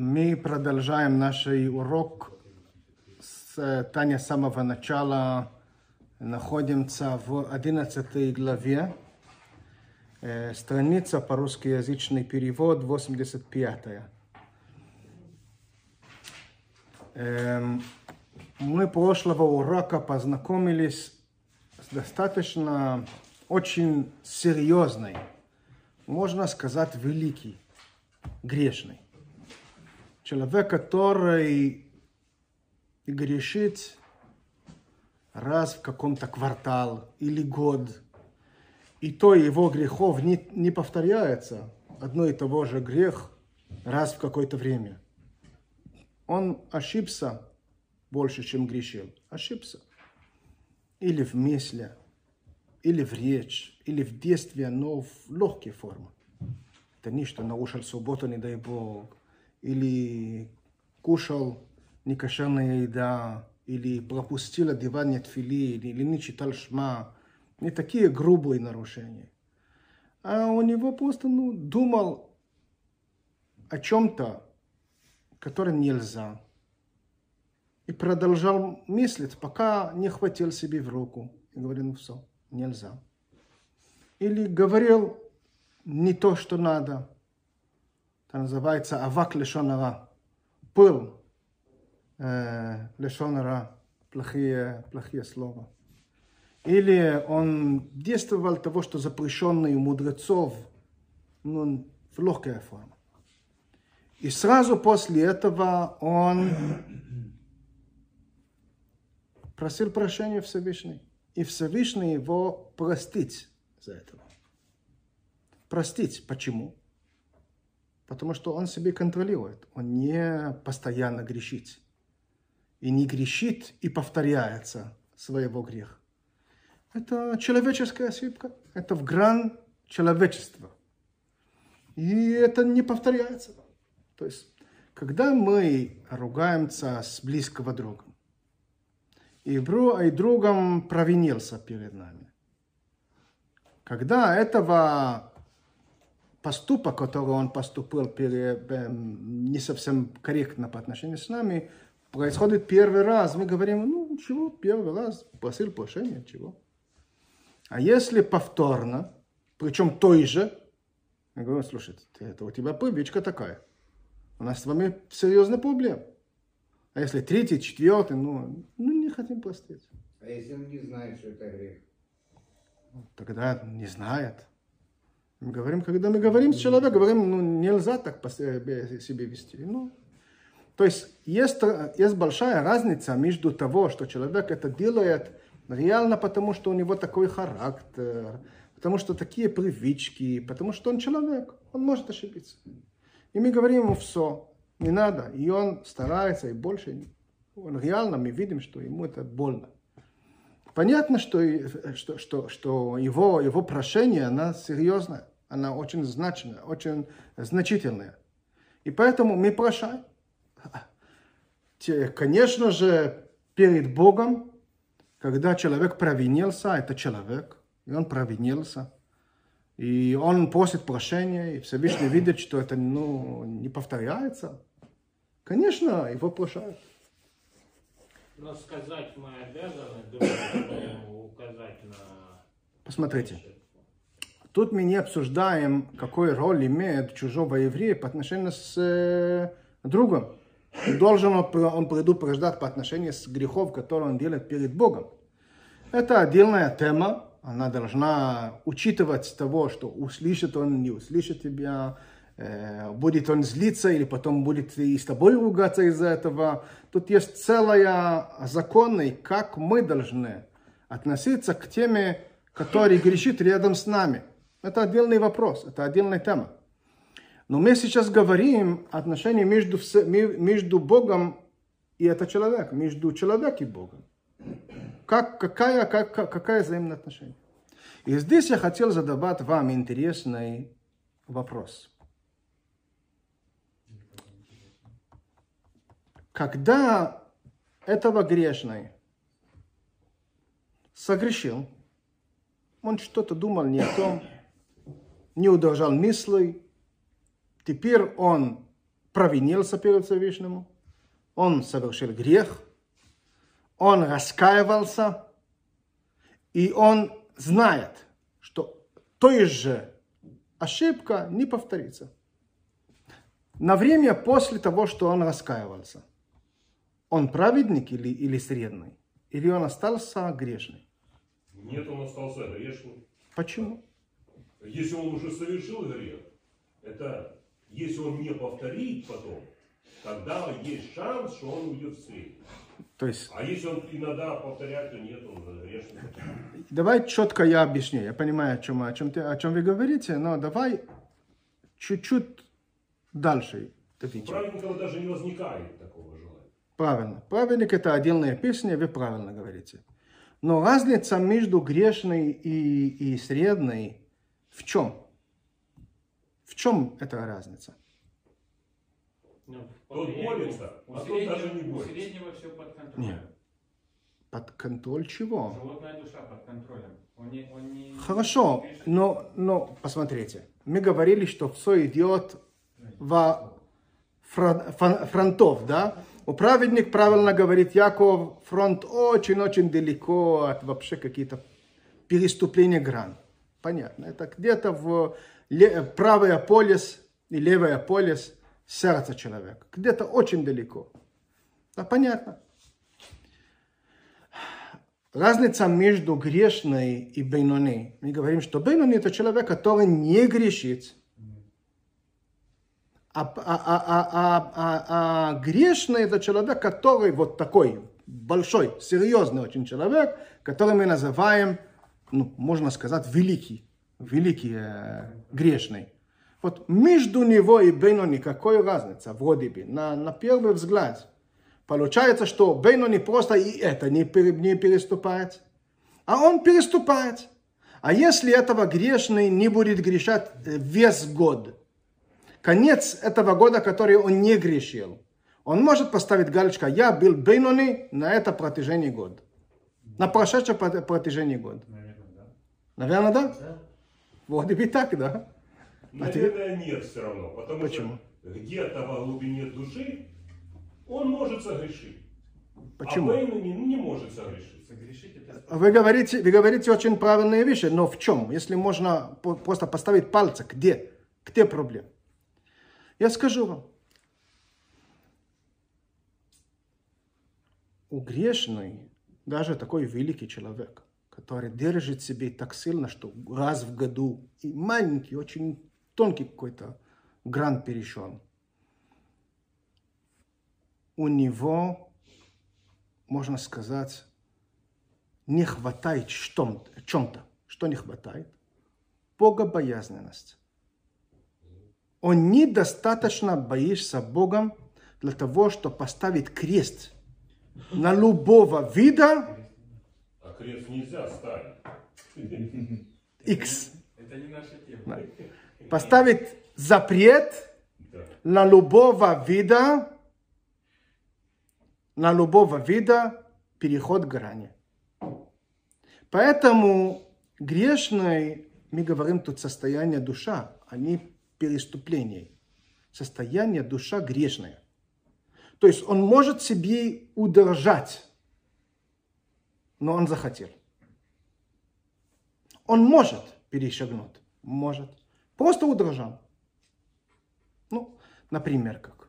Мы продолжаем наш урок. Таня с самого начала находимся в 11 главе. Страница по русскоязычный перевод 85-я. Мы прошлого урока познакомились с достаточно очень серьезной, можно сказать, великий, грешный. Человек, который грешит раз в каком-то квартал или год, и то его грехов не повторяется, одно и того же грех раз в какое-то время. Он ошибся больше, чем грешил. Ошибся. Или в мысли, или в речь, или в действии, но в легкие формы. Это не что нарушил субботу, не дай Бог, или кушал некошерная еда, или пропустил одевание тфилин, или не читал шма. Не такие грубые нарушения. А у него просто думал о чем-то, которое нельзя. И продолжал мыслить, пока не хватил себе в руку. И говорил, все, нельзя. Или говорил не то, что надо. Это называется авак лешон ара. Пыл лешон ара. Плохие слова. Или он действовал того, что запрещенный у мудрецов, но в легкой форме. И сразу после этого он просил прощения Всевышнего. И Всевышний его простить за это. Простить. Почему? Потому что он себе контролирует. Он не постоянно грешит. И не грешит, и повторяется своего греха. Это человеческая ошибка. Это в грань человечества. И это не повторяется. То есть, когда мы ругаемся с близкого друга, и другом провинился перед нами, когда этого поступка, который он поступил не совсем корректно по отношению с нами, происходит первый раз, мы говорим, чего первый раз, просил прощения, чего? А если повторно, причем той же, я говорю, слушай, это у тебя привычка такая. У нас с вами серьезная проблема. А если третий, четвертый, не хотим простить. А если он не знает, что это грех? Тогда не знает. Мы говорим, когда мы говорим с человеком, говорим, нельзя так себе вести. То есть, есть большая разница между того, что человек это делает реально, потому что у него такой характер, потому что такие привычки, потому что он человек, он может ошибиться. И мы говорим ему все, не надо, и он старается, и больше. Он реально, мы видим, что ему это больно. Понятно, что его прошение, она серьезная, она очень значимая, очень значительная. И поэтому мы прощаем. Конечно же, перед Богом, когда человек провинился, это человек, и он провинился, и он просит прощения, и Всевышний видит, что это не повторяется, конечно, его прощают. Но сказать мы обязаны, думаю, указать на... Посмотрите, тут мы не обсуждаем, какую роль имеет чужого еврея по отношению с другом. Должен он предупреждать по отношению с грехов, которые он делает перед Богом. Это отдельная тема. Она должна учитывать того, что услышит он, не услышит тебя, будет он злиться или потом будет и с тобой ругаться из-за этого. Тут есть целые законы, как мы должны относиться к теме, которые грешит рядом с нами. Это отдельный вопрос, это отдельная тема. Но мы сейчас говорим о отношении между Богом и это человек, между человеком и Богом. Какая взаимное отношение? И здесь я хотел задавать вам интересный вопрос. Когда этого грешный согрешил, он что-то думал не о том, не удержал мыслей, теперь он провинился перед Всевышним, он совершил грех, он раскаивался, и он знает, что той же ошибка не повторится. На время после того, что он раскаивался, он праведник или средний? Или он остался грешным? Нет, он остался грешным. Почему? Если он уже совершил грех, это если он не повторит потом, тогда есть шанс, что он уйдет в средний. То есть... А если он иногда повторяет, то нет, он грешный. Давай четко я объясню. Я понимаю, о чем вы говорите, но давай чуть-чуть дальше. Праведника даже не возникает такого желания. Правильно. Праведник — это отдельная песня, вы правильно говорите. Но разница между грешной и средней в чем? В чем эта разница? Тот борется, а тот даже не борется. У среднего все под контролем. Нет. Под контроль чего? Животная душа под контролем. Он не... Хорошо, но посмотрите. Мы говорили, что все идет во фронтов, да? Праведник правильно говорит, Яков, фронт очень-очень далеко от вообще какие-то переступления гран. Понятно, это где-то в правое полюс и левое полюс сердца человека. Где-то очень далеко. Да, понятно. Разница между грешной и бейнони. Мы говорим, что бейнони — это человек, который не грешит. А грешный — это человек, который вот такой большой, серьезный очень человек, который мы называем, ну, можно сказать, великий грешный. Вот между него и бейнони никакой разницы, вроде бы, на первый взгляд. Получается, что бейнони просто и это не переступает, а он переступает. А если этого грешный не будет грешать весь год, конец этого года, который он не грешил, он может поставить галочку: я был бейнони на это протяжении года. На прошедшем протяжении года. Наверное, да? Да. Вот и так, да? Наверное, нет все равно. Потому Почему? Что где-то во глубине души он может согрешить. Почему? А бейнони не может согрешить. Вы говорите очень правильные вещи, но в чем? Если можно просто поставить пальцы, где проблема? Я скажу вам, у грешной, даже такой великий человек, который держит себе так сильно, что раз в году, и маленький, очень тонкий какой-то гран перешел, у него, можно сказать, не хватает чем-то. Что не хватает? Богобоязненность. Он недостаточно боится Бога для того, чтобы поставить крест на любого вида. А крест нельзя ставить. Икс. Это не наша тема. Поставить запрет на любого вида, переход грани. Поэтому грешный, мы говорим тут состояние душа, они переступлений, состояние душа грешная. То есть он может себе удержать, но он захотел. Он может перешагнуть, может. Просто удержал. Ну, например, как?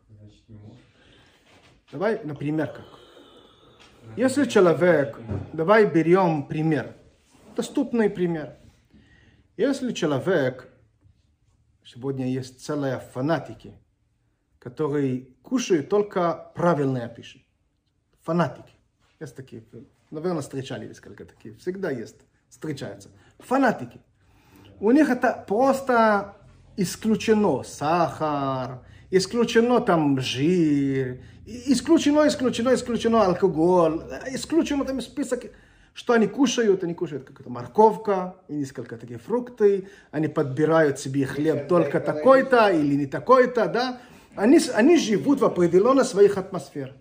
Давай, например, как? Если человек, давай берем пример, доступный пример. Если человек... Сегодня есть целые фанатики, которые кушают только правильные пищи. Фанатики. Есть такие, наверное, встречали несколько таких. Всегда есть, встречаются. Фанатики. У них это просто исключено сахар, исключено там жир, исключено алкоголь, исключено там список... Что они кушают какая-то морковка и несколько таких фрукты, они подбирают себе хлеб только такой-то или не такой-то, да. Они живут в определенной своих атмосфер.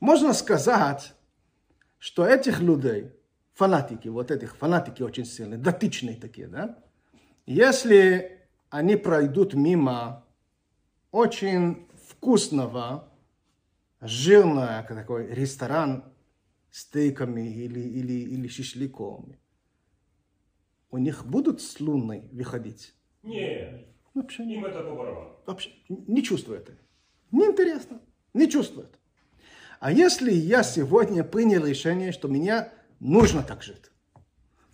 Можно сказать, что этих людей, фанатики, вот этих фанатики очень сильные, дотичные такие, да, если они пройдут мимо очень вкусного, жирного такой ресторан с стейками или шашлыками. У них будут с луной выходить? Нет. Вообще им это по-барабану. Вообще не чувствует. Неинтересно. Не чувствует. А если я сегодня принял решение, что мне нужно так жить?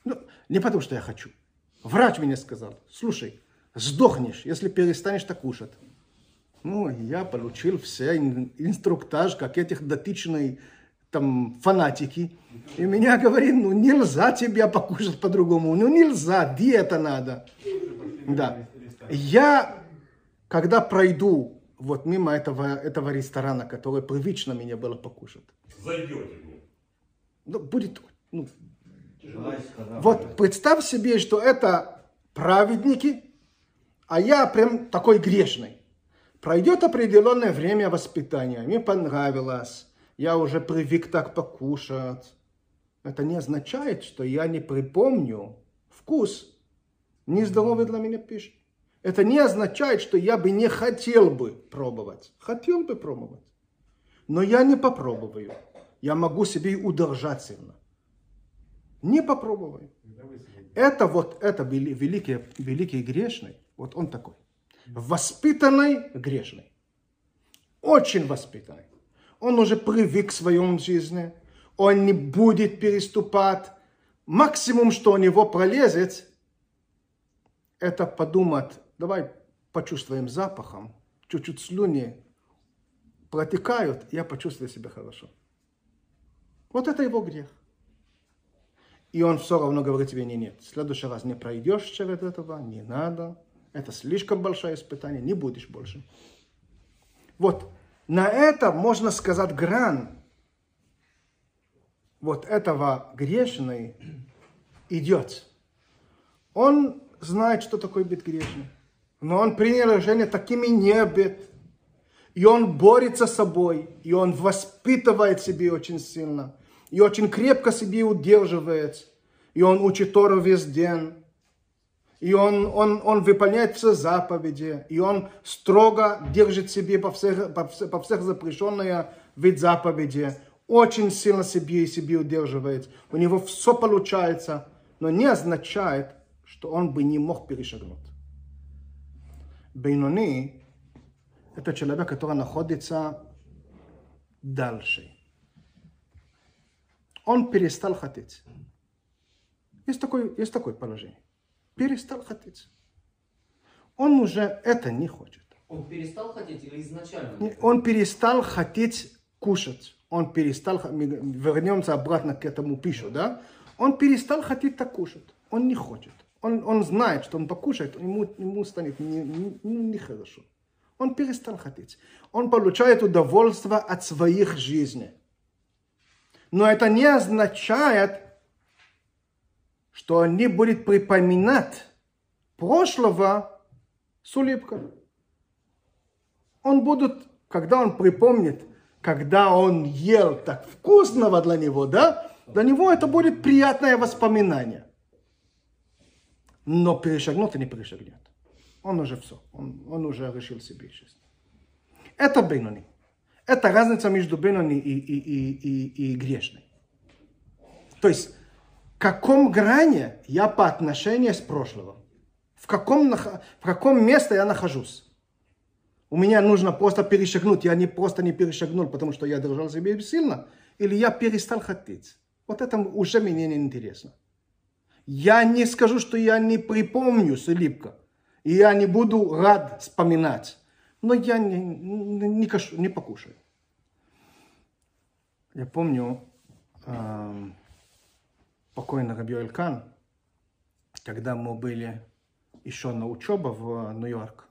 Ну, не потому, что я хочу. Врач мне сказал, слушай, сдохнешь, если перестанешь так кушать. Ну, я получил все инструктаж, как этих дотичных там фанатики. И меня говорит, ну нельзя тебя покушать по-другому, ну нельзя, диета надо. Да. Я, когда пройду вот мимо этого ресторана, который привычно меня было покушать. Зайдете мне. Ну, будет, ну, вот представь себе, что это праведники, а я прям такой грешный. Пройдет определенное время воспитания, мне понравилось, я уже привык так покушать. Это не означает, что я не припомню вкус нездоровый для меня пищи. Это не означает, что я бы не хотел бы пробовать. Хотел бы пробовать, но я не попробую. Я могу себе и удержать сильно. Не попробовали. Это вот, это великий грешный, вот он такой. Воспитанный грешный. Очень воспитанный. Он уже привык к своей жизни. Он не будет переступать. Максимум, что у него пролезет, это подумать, давай почувствуем запахом. Чуть-чуть слюни протекают, я почувствую себя хорошо. Вот это его грех. И он все равно говорит тебе, нет, в следующий раз не пройдешь через этого, не надо. Это слишком большое испытание, не будешь больше. Вот, на это можно сказать грань. Вот этого грешный идет. Он знает, что такое быть грешным. Но он принял решение, такими не быть. И он борется с собой, и он воспитывает себя очень сильно. И очень крепко себе удерживает. И он учит Тору весь день. И он выполняет все заповеди. И он строго держит себе по всех запрещенные вид заповеди. Очень сильно себе удерживает. У него все получается. Но не означает, что он бы не мог перешагнуть. Бейнони – это человек, который находится дальше. Он перестал хотеть. Есть такое положение. Перестал хотеть. Он уже это не хочет. Он перестал хотеть или изначально? Он перестал хотеть кушать. Он перестал... Вернемся обратно к этому пищу, да? Он перестал хотеть так кушать. Он не хочет. Он знает, что он покушает, ему станет нехорошо. Он перестал хотеть. Он получает удовольствие от своих жизней. Но это не означает, что он не будет припоминать прошлого с улыбкой. Он будет, когда он припомнит, когда он ел так вкусного для него, да, для него это будет приятное воспоминание. Но перешагнуть и не перешагнет. Он уже все, он уже решил себе жизнь. Это Бейнони. Это разница между бейнони и грешной. То есть, в каком грани я по отношению с прошлым? В каком месте я нахожусь? У меня нужно просто перешагнуть. Я не перешагнул, потому что я держал себя сильно. Или я перестал хотеть. Вот это уже мне не интересно. Я не скажу, что я не припомню с улыбкой. И я не буду рад вспоминать. Но я не покушаю. Я помню покойный Реб Йоэль Кан, когда мы были еще на учебе в Нью-Йорк.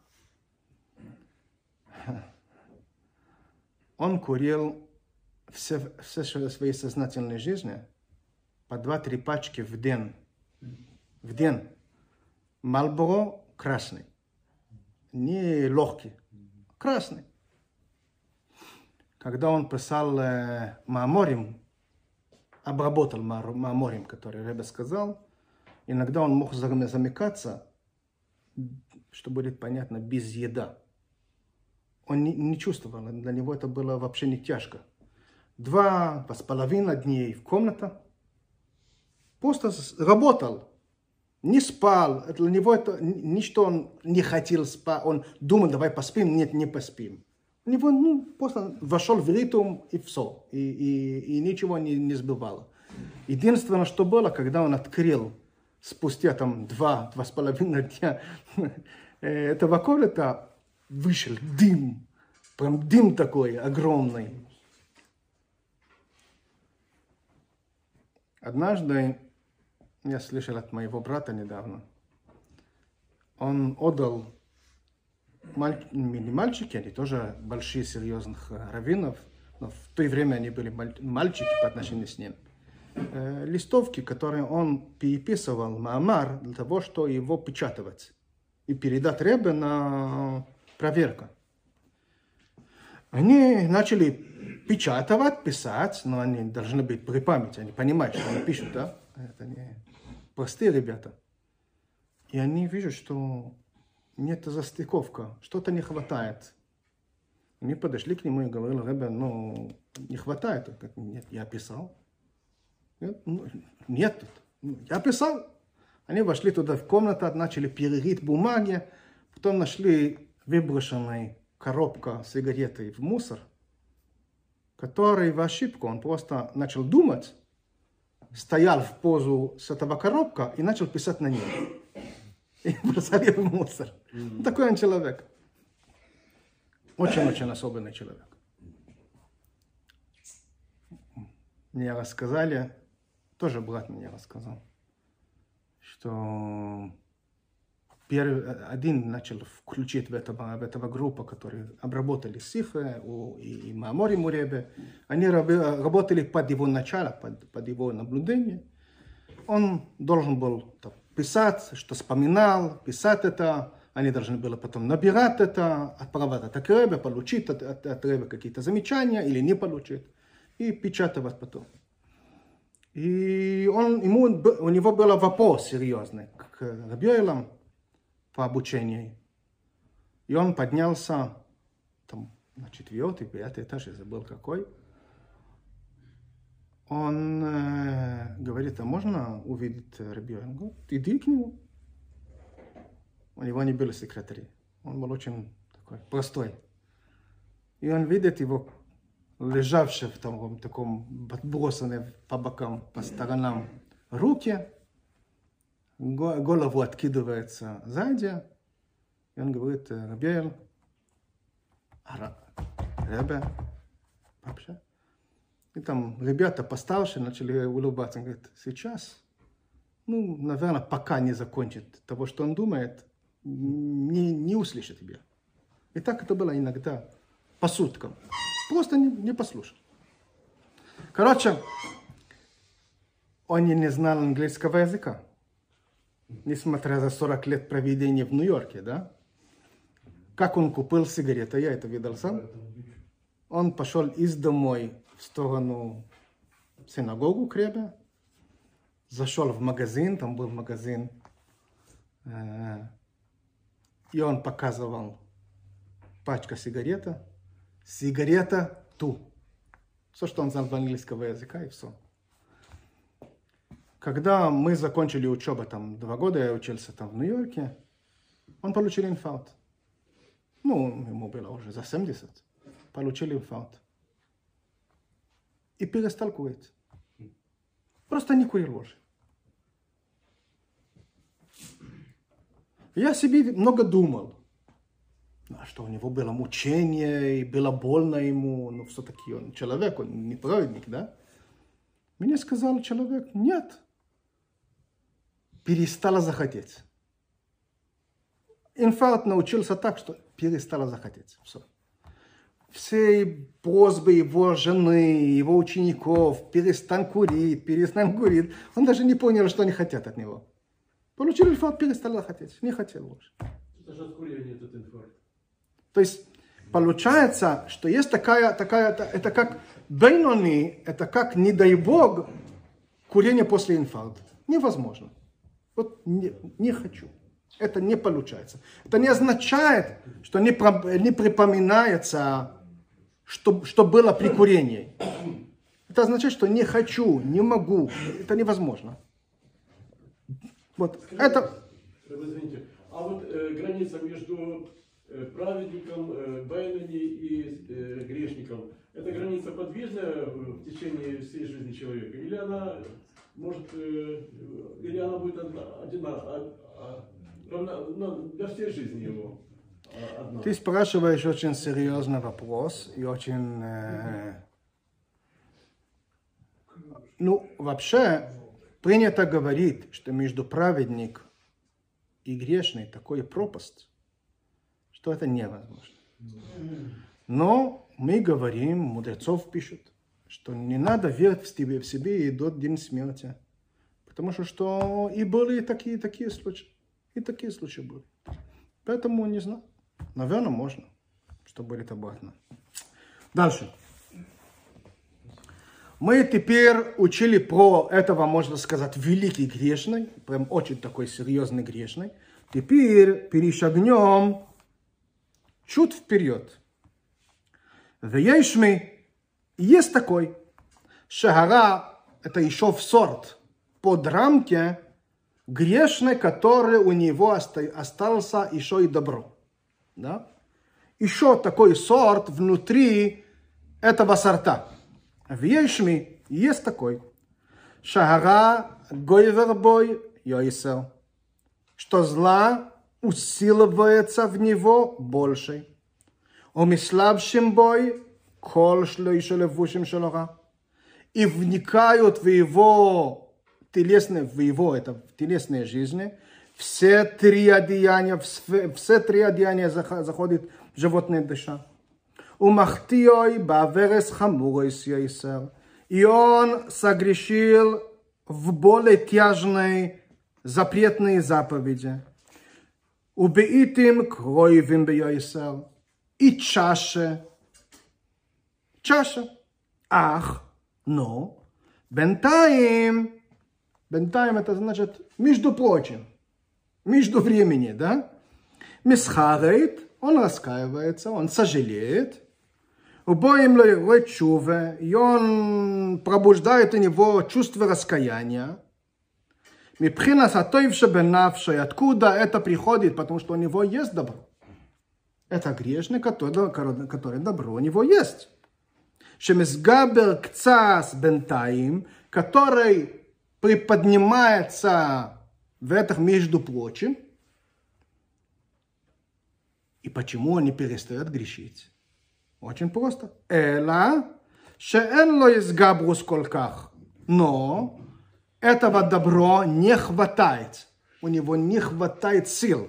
Он курил все свои сознательные жизни по 2-3 пачки в день. В день. Мальборо красный. Не легкий. Красный. Когда он писал Мааморим, обработал Мааморим, который Ребе сказал, иногда он мог замыкаться, что будет понятно, без еда. он не чувствовал, для него это было вообще не тяжко. 2,5 дней в комнате, просто работал, не спал, для него это ничто, он не хотел спать, он думал, давай поспим, нет, не поспим. У него просто вошел в ритм и все, и ничего не сбивало. Единственное, что было, когда он открыл, спустя там 2,5 дня этого комната, вышел дым, прям дым такой огромный. Однажды я слышал от моего брата недавно, он отдал мальчики, они тоже большие серьезных раввинов, но в то время они были мальчики по отношению с ним. Листовки, которые он переписывал, маамар, для того, чтобы его печатать и передать Ребе на проверку. Они начали печатать, писать, но они должны быть при памяти, они понимают, что они пишут, да? Это не простые ребята. И они видят, что нет застыковка, что-то не хватает. Они подошли к нему и говорили: Ребе, не хватает. Нет, я писал. Нет, я писал. Они вошли туда в комнату, начали перерыть бумаги, потом нашли выброшенную коробку с сигаретой в мусор, который в ошибку, он просто начал думать, стоял в позу с этого коробка и начал писать на ней. И бросали в мусор. Такой он человек. Очень-очень особенный человек. Мне рассказали, тоже брат мне рассказал, что один начал включить в этого группу, которые обработали сифы и Маамори Муребе. Они работали под его начало, под его наблюдение. Он должен был писать, что вспоминал, писать это. Они должны были потом набирать это, отправить это к Ребе, получить от Ребе какие-то замечания или не получить. И печатать потом. И у него был вопрос серьезный к Реб Йоэлю по обучению. И он поднялся на 4-й, 5-й этаж, я забыл какой. Он говорит: а можно увидеть Реб Йоэля? Он говорит: иди к нему. У него не было секретаря. Он был очень такой простой. И он видит его, лежавшего в таком подбросанном по бокам, по сторонам руки. Голову откидывается сзади. И он говорит: Реб Йоэль, Ребе, вообще. И там ребята постарше начали улыбаться. Он говорит: сейчас, наверное, пока не закончит того, что он думает, не услышит тебя. И так это было иногда по суткам. Просто не послушал. Короче, он не знал английского языка. Несмотря за 40 лет проведения в Нью-Йорке, да? Как он купил сигареты, я это видел сам. Он пошел из домой в сторону синагогу к Ребе, зашел в магазин, там был магазин, и он показывал пачка сигарета, сигарета ту. Все, что он знал в английского языка, и все. Когда мы закончили учебу, 2 года я учился в Нью-Йорке, он получил инфаркт. Ему было уже за 70, получил инфаркт. И перестал курить. Просто не курил больше. Я себе много думал, что у него было мучение, и было больно ему, но все-таки он человек, он не праведник, да? Мне сказал человек: нет, перестала захотеть. Инфаркт научился так, что перестала захотеть. Все. Все просьбы его жены, его учеников: перестань курить, перестань курить. Он даже не понял, что они хотят от него. Получил инфаркт, перестал хотеть. Не хотел больше. Даже от курения этот инфаркт. То есть получается, что есть такая это как бейнони, это как, не дай бог, курение после инфаркта. Невозможно. Вот не хочу. Это не получается. Это не означает, что не припоминается, что было при курении. Это означает, что не хочу, не могу. Это невозможно. Вот. Это... Извините. А вот граница между праведником Бенани и грешником, эта граница подвижная в течение всей жизни человека? Или она может... или она будет одинаковая? Для всей жизни его одна. Ты спрашиваешь очень серьезный вопрос и очень... Ну, вообще, принято говорить, что между праведник и грешный такой пропасть, что это невозможно. Но мы говорим, мудрецов пишут, что не надо верить в себе и до день смерти. Потому что и были такие случаи. И такие случаи были. Поэтому не знаю. Наверное, можно, что будет обратно. Дальше. Мы теперь учили про этого, можно сказать, великий грешный. Прям очень такой серьезный грешный. Теперь перешагнем чуть вперед. Веешми есть такой. Шагара это еще в сорт под рамки. Грешный, который у него остался еще и добро. Да? Еще такой сорт внутри этого сорта. В Ешми есть такой. Шагара гойвербой йойсел. Что зла усиливается в него больше. Умислабшим бой кол шло еще левушим шелора. И вникают в его... телесной жизни, все три одеяния заходят в животные дыша. И он согрешил в более тяжные запретные заповеди. И чаша. Ах, но бентаем это значит, между прочим, между времени, да? Мисхарит, он раскаивается, он сожалеет. Убоим лой чуве, и он пробуждает у него чувство раскаяния. Мипхина сатоивше бенавшей, откуда это приходит, потому что у него есть добро. Это грешный, который добро у него есть. Шемисгабер кцас бентаем, который... приподнимается в этих между прочим. И почему они перестают грешить? Очень просто. Эла, шеэнло из габрус колках. Но этого добро не хватает. У него не хватает сил.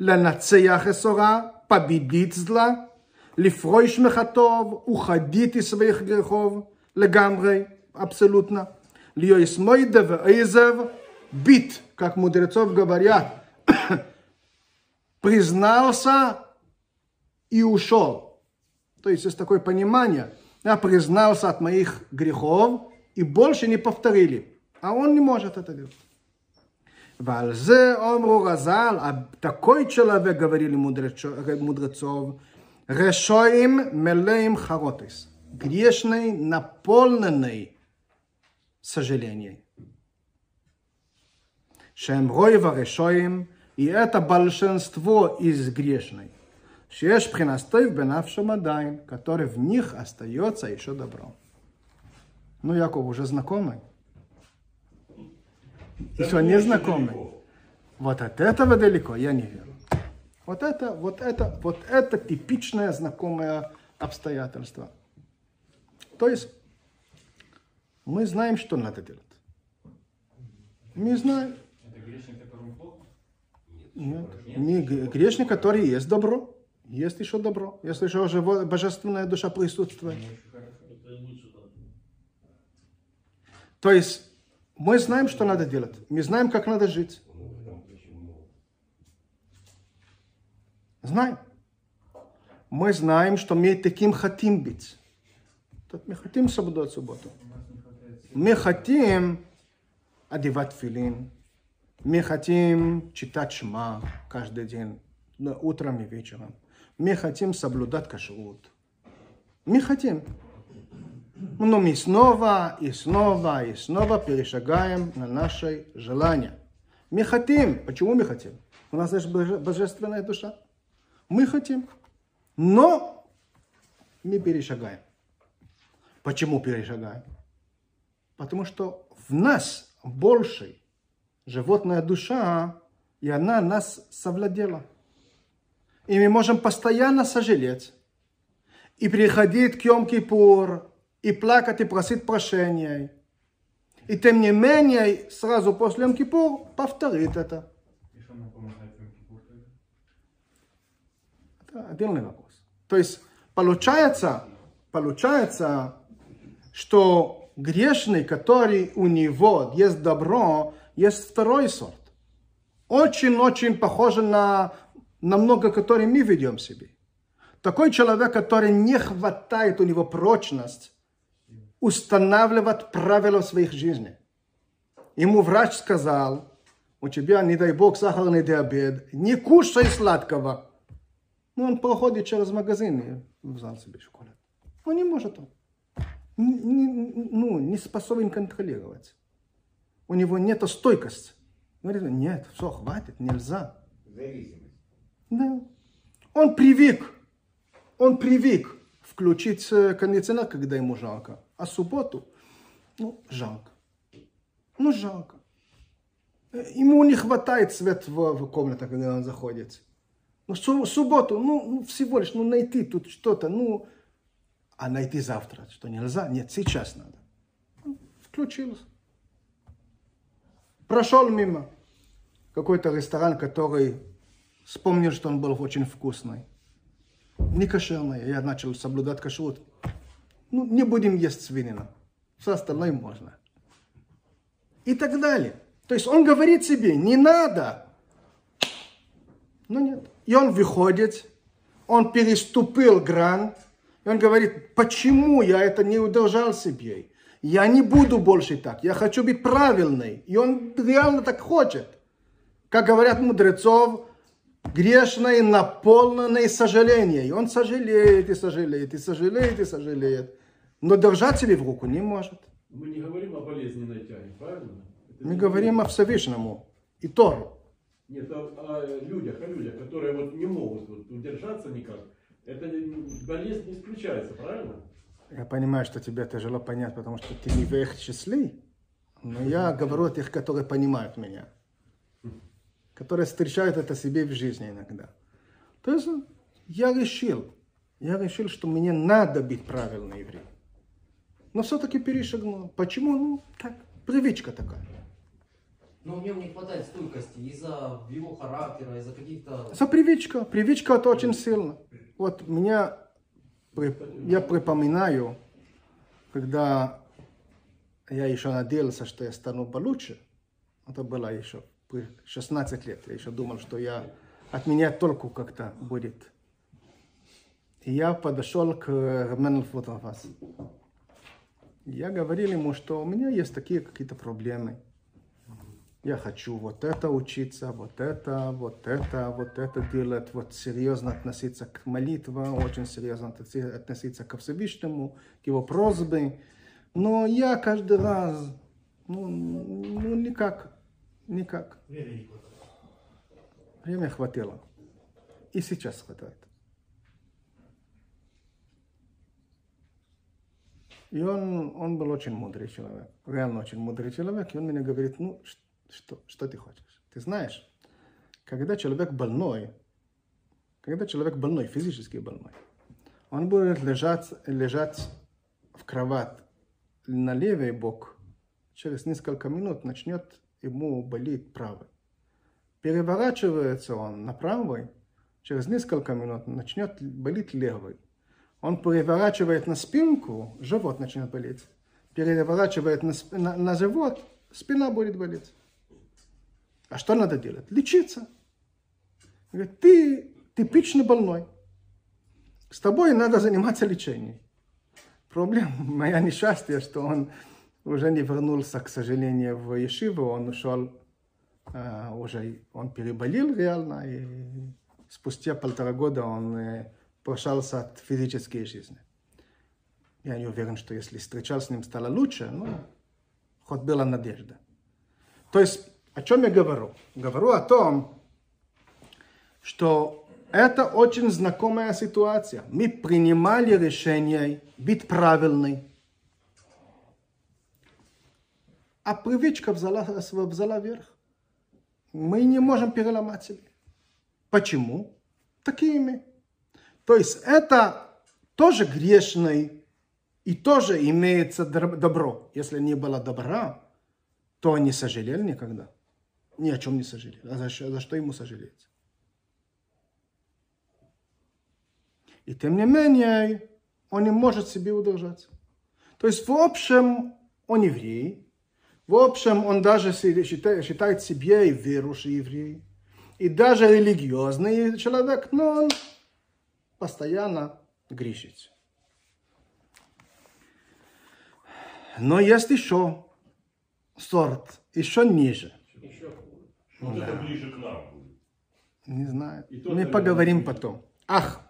Ленацеях эсора, победить зла, лифройш мехатов, уходить из своих грехов, легамрей, абсолютно. Бит, как мудрецов говорят, признался и ушел. То есть есть такое понимание, я признался от моих грехов и больше не повторили. А он не может это делать. А такой человек, говорили мудрецов, решоим мелеим харотис, грешный, наполненный сожалений. И это большинство из грешных, который в них остается еще добро. Ну, Яков уже знакомый? Еще не знакомый? Вот от этого далеко, я не верю. Вот это типичное знакомое обстоятельство. То есть, мы знаем, что надо делать. Мы знаем. Это грешник, которому плохо? Нет. Не грешник, который есть добро. Есть еще добро. Если еще живо, божественная душа присутствует. То есть, мы знаем, что надо делать. Мы знаем, как надо жить. Знаем. Мы знаем, что мы таким хотим быть. Мы хотим соблюдать субботу. Мы хотим одевать филин, Мы хотим читать Шма каждый день, утром и вечером. Мы хотим соблюдать кашрут. Мы хотим. Но мы снова и снова и снова перешагаем на наши желания. Мы хотим. Почему мы хотим? У нас есть божественная душа. Мы хотим. Но мы перешагаем. Почему перешагаем? Потому что в нас больше животная душа, и она нас совладела. И мы можем постоянно сожалеть. И приходить к Йом-Кипур, и плакать, и просить прощения. И тем не менее, сразу после Йом-Кипур повторит это. И что нам помогает Йом-Кипур? Это отдельный вопрос. То есть, получается, что грешный, который у него есть добро, есть второй сорт. Очень-очень похоже на много, которые мы ведем себе. Такой человек, который не хватает у него прочность устанавливать правила своих жизней. Ему врач сказал, у тебя, не дай бог, сахарный диабет, не кушай сладкого. Но он проходит через магазин и взял себе шоколад. Он не может, не способен контролировать. У него нет стойкости. Говорит, нет, все, хватит, нельзя. Зависимость. Да. Он привык включить кондиционер, когда ему жалко. А субботу, жалко. Жалко. Ему не хватает свет в комнате, когда он заходит. Субботу, всего лишь, найти тут что-то, а найти завтра, что нельзя, нет, сейчас надо. Включился. Прошел мимо какой-то ресторан, который вспомнил, что он был очень вкусный. Не кошерный, я начал соблюдать кашрут. Не будем есть свинину, все остальное можно. И так далее. То есть он говорит себе, не надо. Но нет. И он выходит, он переступил грань. И он говорит, почему я это не удержал себе? Я не буду больше так, я хочу быть правильной. И он реально так хочет. Как говорят мудрецов, грешные, наполненные сожалением. И он сожалеет, и сожалеет, и сожалеет, и сожалеет. Но держать себе в руку не может. Мы не говорим о болезненной тяге, правильно? Мы говорим о Всевышнему и Тору. Нет, о людях, которые не могут удержаться никак. Это болезнь не исключается, правильно? Я понимаю, что тебе тяжело понять, потому что ты не в их числе. Но я говорю о тех, которые понимают меня. Которые встречают это себе в жизни иногда. То есть я решил, что мне надо быть правильным евреем. Но все-таки перешагнул. Почему? Так, привычка такая. Но в нем не хватает стойкости из-за его характера, из-за каких-то... Это привычка. Привычка это очень сильно. Вот я припоминаю, когда я еще надеялся, что я стану получше. Это было еще 16 лет. Я еще думал, что от меня толку как-то будет. И я подошел к Рэбману Фотофасу. Я говорил ему, что у меня есть такие какие-то проблемы. Я хочу вот это учиться, вот это делать, серьезно относиться к молитве, очень серьезно относиться ко Всевышнему, к его просьбе. Но я каждый раз, никак. Время хватило. И сейчас хватает. И он был очень мудрый человек, реально очень мудрый человек. И он мне говорит, Что ты хочешь? Ты знаешь, когда человек больной, физически больной, он будет лежать в кровати на левый бок, через несколько минут начнет ему болеть правый. Переворачивается он на правый, через несколько минут начнет болеть левый. Он переворачивает на спинку, живот начнет болеть. Переворачивает на живот, спина будет болеть. А что надо делать? Лечиться. Говорит, ты типично больной. С тобой надо заниматься лечением. Проблема, моя несчастье, что он уже не вернулся, к сожалению, в Ешиву. Он ушел уже он переболел реально, и спустя 1,5 года он прощался от физической жизни. Я не уверен, что если встречался с ним, стало лучше, но хоть была надежда. То есть, о чем я говорю? Говорю о том, что это очень знакомая ситуация. Мы принимали решение быть правильными, а привычка взяла верх. Мы не можем переломать себя. Почему? Такие мы. То есть это тоже грешный и тоже имеется добро. Если не было добра, то он не сожалел никогда. Ни о чем не сожалел. А за что ему сожалеть? И тем не менее, он не может себе удержаться. То есть в общем, он еврей. В общем, он даже считает себя и верующий еврей, и даже религиозный человек, но он постоянно грешит. Но есть еще сорт, еще ниже. Еще хуже. Да. Это ближе к нам будет. Не знаю. Мы поговорим потом. Ах!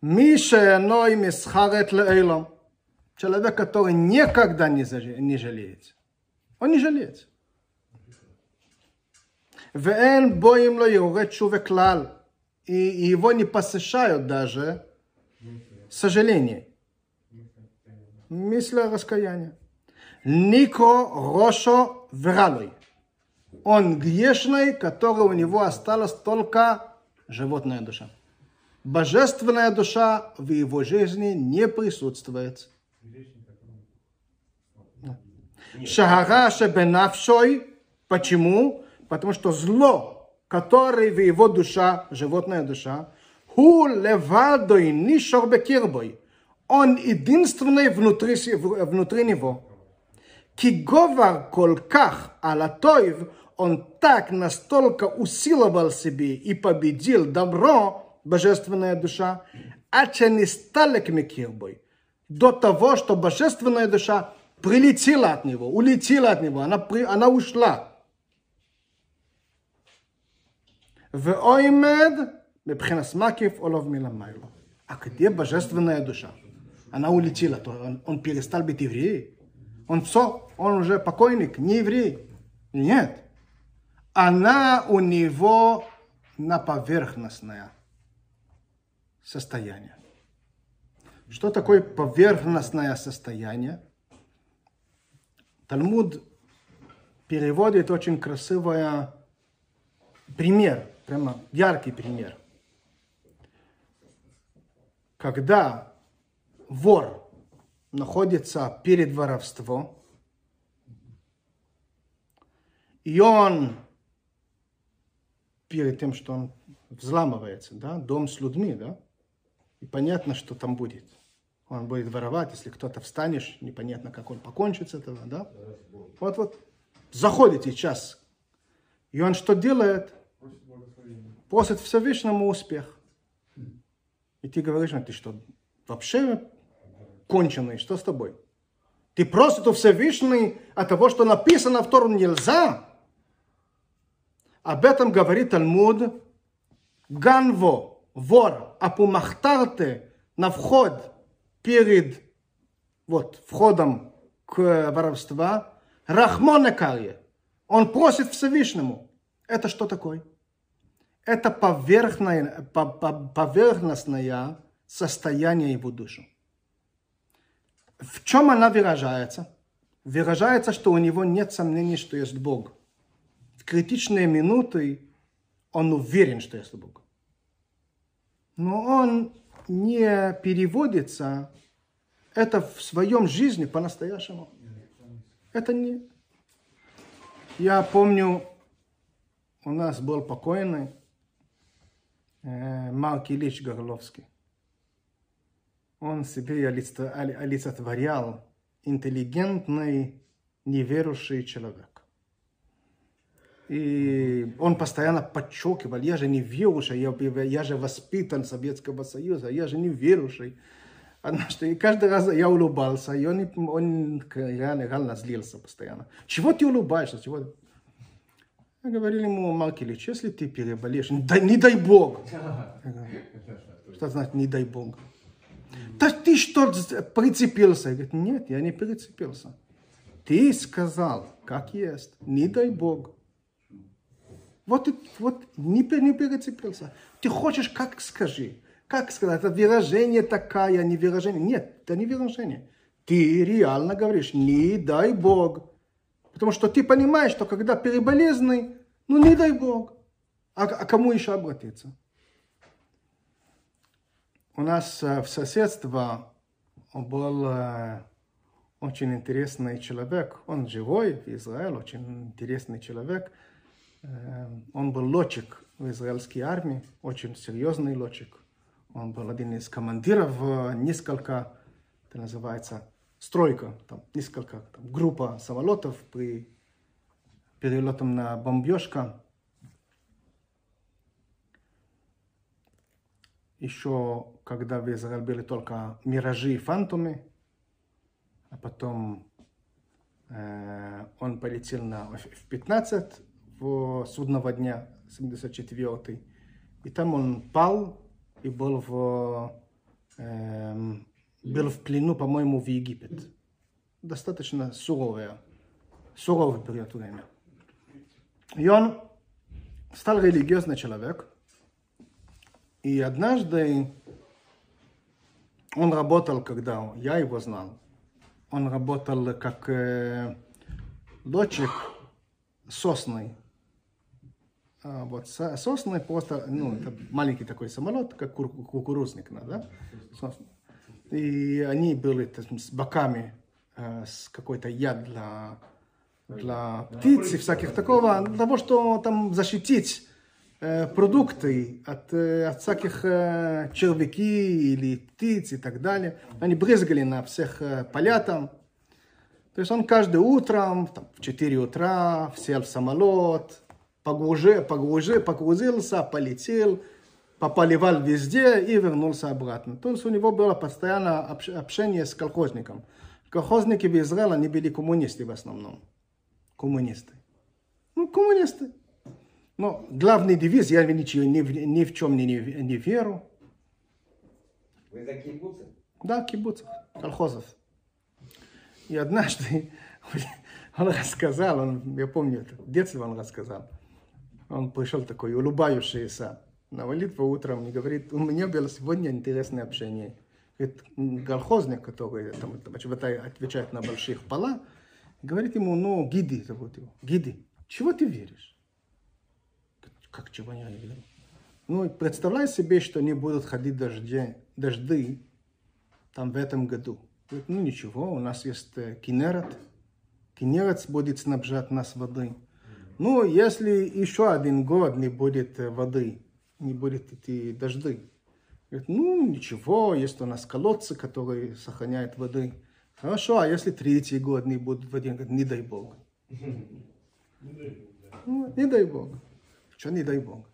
Миша, но ими схарет лейлом. Человек, который никогда не жалеет. Он не жалеет. И его не посещают даже сожаление. Мысли раскаяния. Нико Рошо Вералой. Он грешный, который у него осталась только животная душа. Божественная душа в его жизни не присутствует. Шагараша бенавшой. Почему? Потому что зло, которое в его душа, животная душа, он единственный внутри него. Киговар колках алатоев, он так настолько усиловал себе и победил добро, божественная душа, до того, что божественная душа прилетела от него, улетела от него, она ушла. А где божественная душа? Она улетела, он перестал быть евреем. Он все, он уже покойник, не еврей. Нет. Она у него на поверхностное состояние. Что такое поверхностное состояние? Талмуд переводит очень красивый пример, прямо яркий пример. Когда вор находится перед воровством, и он, перед тем, что он взламывается, да, дом с людьми, да, и понятно, что там будет. Он будет воровать, если кто-то встанешь, непонятно, как он покончит с этого, да? Вот-вот. Заходит сейчас. И он что делает? Просит Всевышнему успех. И ты говоришь, ну ты что, вообще конченый? Что с тобой? Ты просит у Всевышнего от того, что написано в Тору нельзя. Об этом говорит Талмуд. Ганво, вор, апумахтарте, на вход. Перед вот, входом к воровству, Рахмонекарье, он просит Всевышнему. Это что такое? Это поверхностное состояние его души. В чем она выражается? Выражается, что у него нет сомнений, что есть Бог. В критичные минуты он уверен, что есть Бог. Но он не переводится это в своем жизни по-настоящему. Это не... Я помню, у нас был покойный Марк Ильич Горловский. Он себе олицетворял интеллигентный, неверующий человек. И он постоянно подчеркивал, я же не верующий, я же воспитан Советского Союза, я же не верующий. И каждый раз я улыбался, и он реально злился постоянно. Чего ты улыбаешься? Чего? Говорили ему, Малкилич, если ты переболеешь, да не дай Бог. Что значит не дай Бог? Да ты что, прицепился? Говорит, нет, я не прицепился. Ты сказал, как есть, не дай Бог. Вот не перецепился. Ты хочешь, как скажи. Как сказать, это выражение такое, не выражение. Нет, это не выражение. Ты реально говоришь, не дай Бог. Потому что ты понимаешь, что когда переболезный, ну не дай Бог. А кому еще обратиться? У нас в соседстве был очень интересный человек. Он живой в Израиле, очень интересный человек. Он был летчик в израильской армии, очень серьезный летчик. Он был один из командиров, несколько, это называется, стройка, там, несколько, там, группа самолетов при перелете на бомбежка. Еще когда в Израиле были только «Миражи» и «Фантомы», а потом он полетел на F-15, Судного дня, 74-й. И там он пал и был в плену, по-моему, в Египет. Достаточно суровый период времени. И он стал религиозный человек. И однажды он работал, когда я его знал, он работал как летчик сосны. Вот, сосны просто, ну, это маленький такой самолет, как кукурузник, да? Сосны. И они были там, с боками, с какой-то яд для птиц и всяких такого, для того, что там защитить продукты от всяких червяки или птиц и так далее. Они брызгали на всех поля там. То есть он каждое утро, там, в 4 утра, сел в самолет, погрузился, полетел, пополивал везде и вернулся обратно. То есть у него было постоянное общение с колхозником. Колхозники в Израиле, они были коммунисты в основном. Коммунисты. Ну, коммунисты. Но главный девиз, я ничего, ни в чем не верю. Вы за кибуцев? Да, кибуцев, колхозов. И однажды он рассказал, я помню, в детстве он рассказал, он пришел такой улыбающийся на молитву утром и говорит, у меня было сегодня интересное общение. Говорит, колхозник, который там, отвечает на больших пола, говорит ему, ну, гиди, зовут его, гиди, чего ты веришь? Как чего я верю? Ну, представляй себе, что не будут ходить дожди там в этом году. Говорит, ну ничего, у нас есть Кинерет. Кинерет будет снабжать нас водой. Ну, если еще один год не будет воды, не будет идти дожди. Говорит, ну ничего, есть у нас колодцы, которые сохраняют воды. Хорошо, а если третий год не будет воды? Говорит, не дай Бог. Не дай Бог. Что не дай Бог?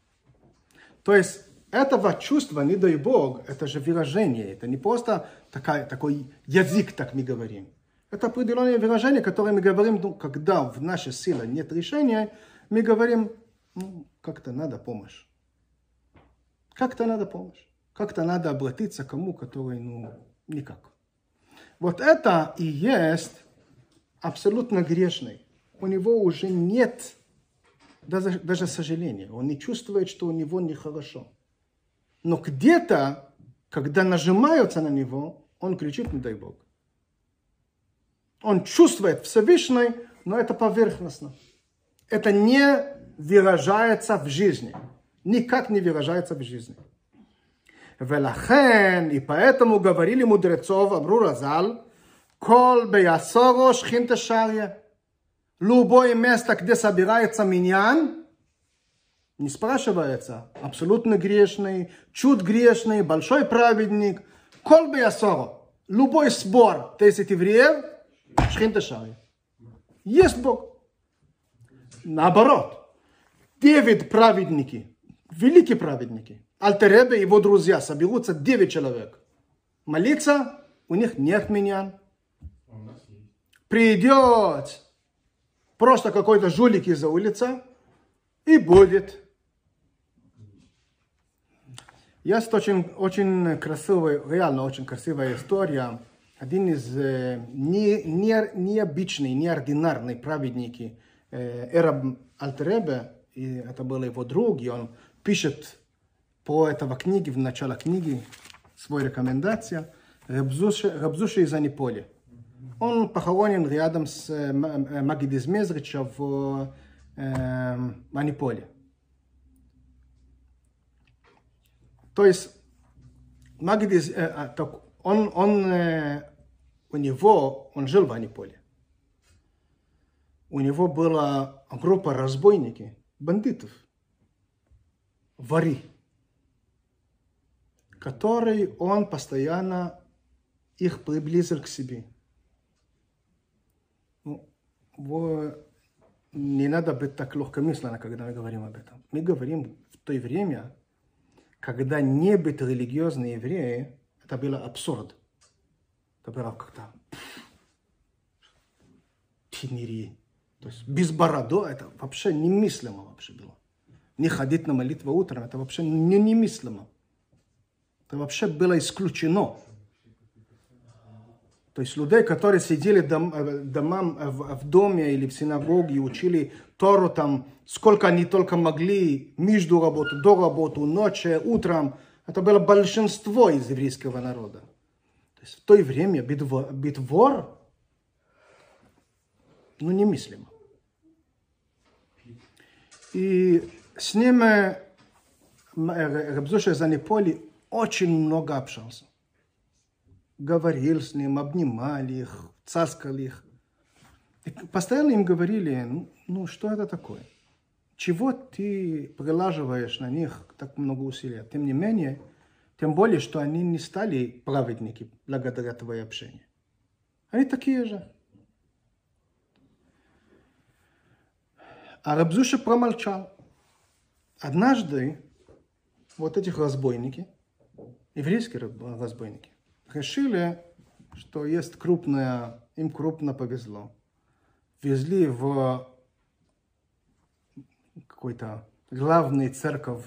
То есть... Этого чувства, не дай Бог, это же выражение, это не просто такой язык, так мы говорим. Это определенное выражение, которое мы говорим, ну, когда в нашей силе нет решения, мы говорим, ну, как-то надо помощь. Как-то надо помощь. Как-то надо обратиться к кому, который, ну, никак. Вот это и есть абсолютно грешный. У него уже нет даже сожаления. Он не чувствует, что у него нехорошо. Но где-то, когда нажимаются на него, он кричит, не дай Бог. Он чувствует Всевышний, но это поверхностно. Это не выражается в жизни. Никак не выражается в жизни. Велахен, и поэтому говорили мудрецов, Амру Разал, «Кол беясоро шхинта шарья». Любое место, где собирается миньян, не спрашивается, абсолютно грешный, чуть грешный, большой праведник. Коль бы ясоро, любой сбор, если ты евреев, шхинта шарья. Есть Бог. Наоборот, 9 праведники, великие праведники, Аль-Теребе и его друзья, соберутся 9 человек. Молиться, у них нет миньян. Придет просто какой-то жулик из-за улицы, и будет. Есть очень красивая, реально очень красивая история. Один из необычных, неординарных праведники Реб Альтеребе, и это был его друг, и он пишет по этого книги, в начале книги, свою рекомендацию, Реб Зуша из Аниполи. Он похоронен рядом с Магдис Мезрича в Аниполе. То есть Магдис, он жил в Аниполе. У него была группа разбойников, бандитов, вори, которые он постоянно их приблизил к себе. Ну, не надо быть так легкомысленно, когда мы говорим об этом. Мы говорим в то время, когда не быть религиозные евреи, это было абсурд. Это было как-то тенери. То есть без бороды это вообще немыслимо вообще было. Не ходить на молитву утром, это вообще немыслимо. Это вообще было исключено. То есть людей, которые сидели в доме или в синагоге, учили Тору там, сколько они только могли, между работой, до работы, ночью, утром. Это было большинство из еврейского народа. То есть в то время быть вор, ну, немыслимо. И с ним Реб Зуша из Аниполи очень много общался. Говорил с ним, обнимали их, цаскал их. И постоянно им говорили, ну что это такое? Чего ты прилаживаешь на них так много усилий? Тем не менее, тем более, что они не стали праведники благодаря твоему общению. Они такие же. А Реб Зуша промолчал. Однажды вот этих разбойники, еврейские разбойники, решили, что есть крупная, им крупно повезло. Везли в какой-то главный церковь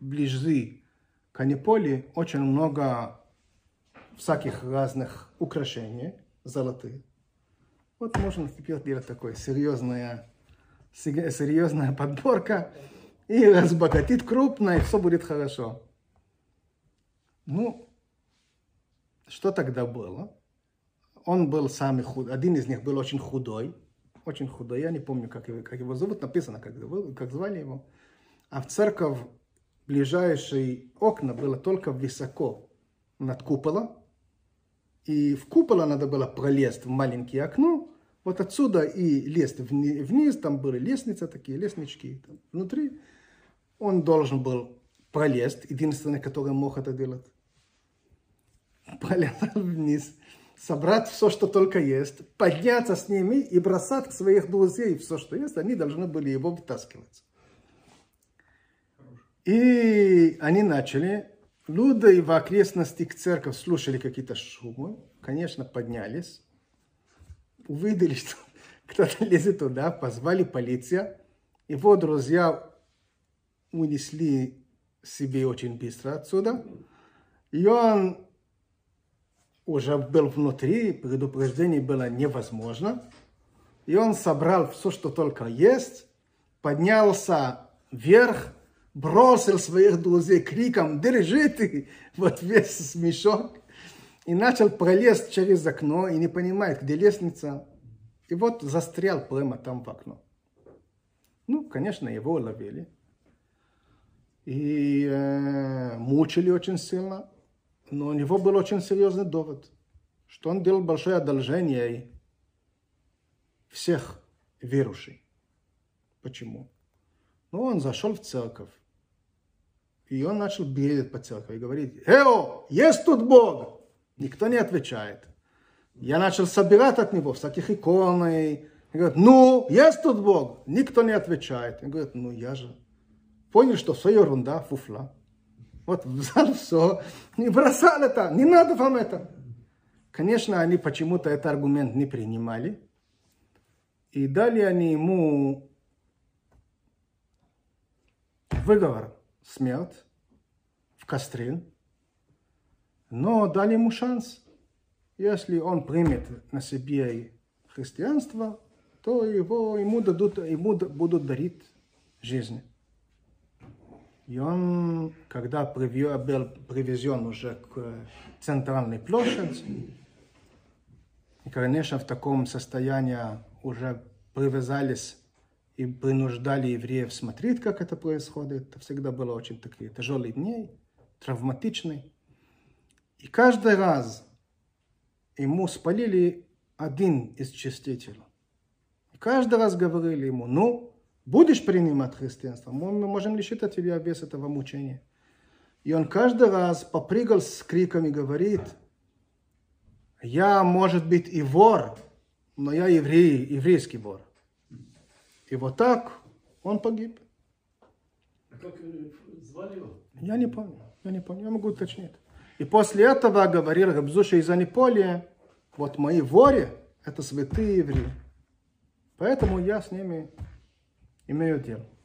ближе к Аниполи очень много всяких разных украшений золотых. Вот можно теперь делать такое серьезная подборка и разбогатит крупно, и все будет хорошо. Ну, что тогда было? Он был самый худой, один из них был очень худой, я не помню, как его зовут, написано, как звали его. А в церковь ближайшие окна было только высоко над куполом, и в куполе надо было пролезть в маленькое окно, вот отсюда и лезть вниз, там были лестницы такие, лестнички там внутри. Он должен был пролезть, единственный, который мог это делать. Полетал вниз, собрать все, что только есть, подняться с ними и бросать своих друзей все, что есть, они должны были его вытаскивать. И они начали, люди в окрестности к церкви слушали какие-то шумы, конечно, поднялись, увидели, что кто-то лезет туда, позвали полицию, его друзья унесли себе очень быстро отсюда, и он уже был внутри, предупреждение было невозможно. И он собрал все, что только есть, поднялся вверх, бросил своих друзей криком «Держите!» вот весь смешок. И начал пролезть через окно и не понимает, где лестница. И вот застрял прямо там в окно. Ну, конечно, его ловили. И мучили очень сильно. Но у него был очень серьезный довод, что он делал большое одолжение всех верующих. Почему? Ну, он зашел в церковь, и он начал бегать по церкви и говорить, «Эо, есть тут Бог!» Никто не отвечает. Я начал собирать от него всяких икон, и говорит, «Ну, есть тут Бог!» Никто не отвечает. Он говорит, «Ну, я же понял, что все ерунда, фуфла». Вот взял все, не бросал это, не надо вам это. Конечно, они почему-то этот аргумент не принимали. И дали они ему выговор, смерть, в кастрюль, но дали ему шанс. Если он примет на себе христианство, то ему будут дарить жизнь. И он, когда был привезен уже к центральной площади, и, конечно, в таком состоянии уже привязались и принуждали евреев смотреть, как это происходит. Это всегда было очень такие тяжелые дни, травматичные. И каждый раз ему спалили один из чистителей. И каждый раз говорили ему: ну, будешь принимать христианство, мы можем лишить тебя без этого мучения. И он каждый раз попрыгал с криками, говорит: я, может быть, и вор, но я еврей, еврейский вор. И вот так он погиб. А как звали его? Я не помню, я могу уточнить. И после этого говорил Реб Зуша из Аниполя: вот мои воры, это святые евреи. Поэтому я с ними имею дело.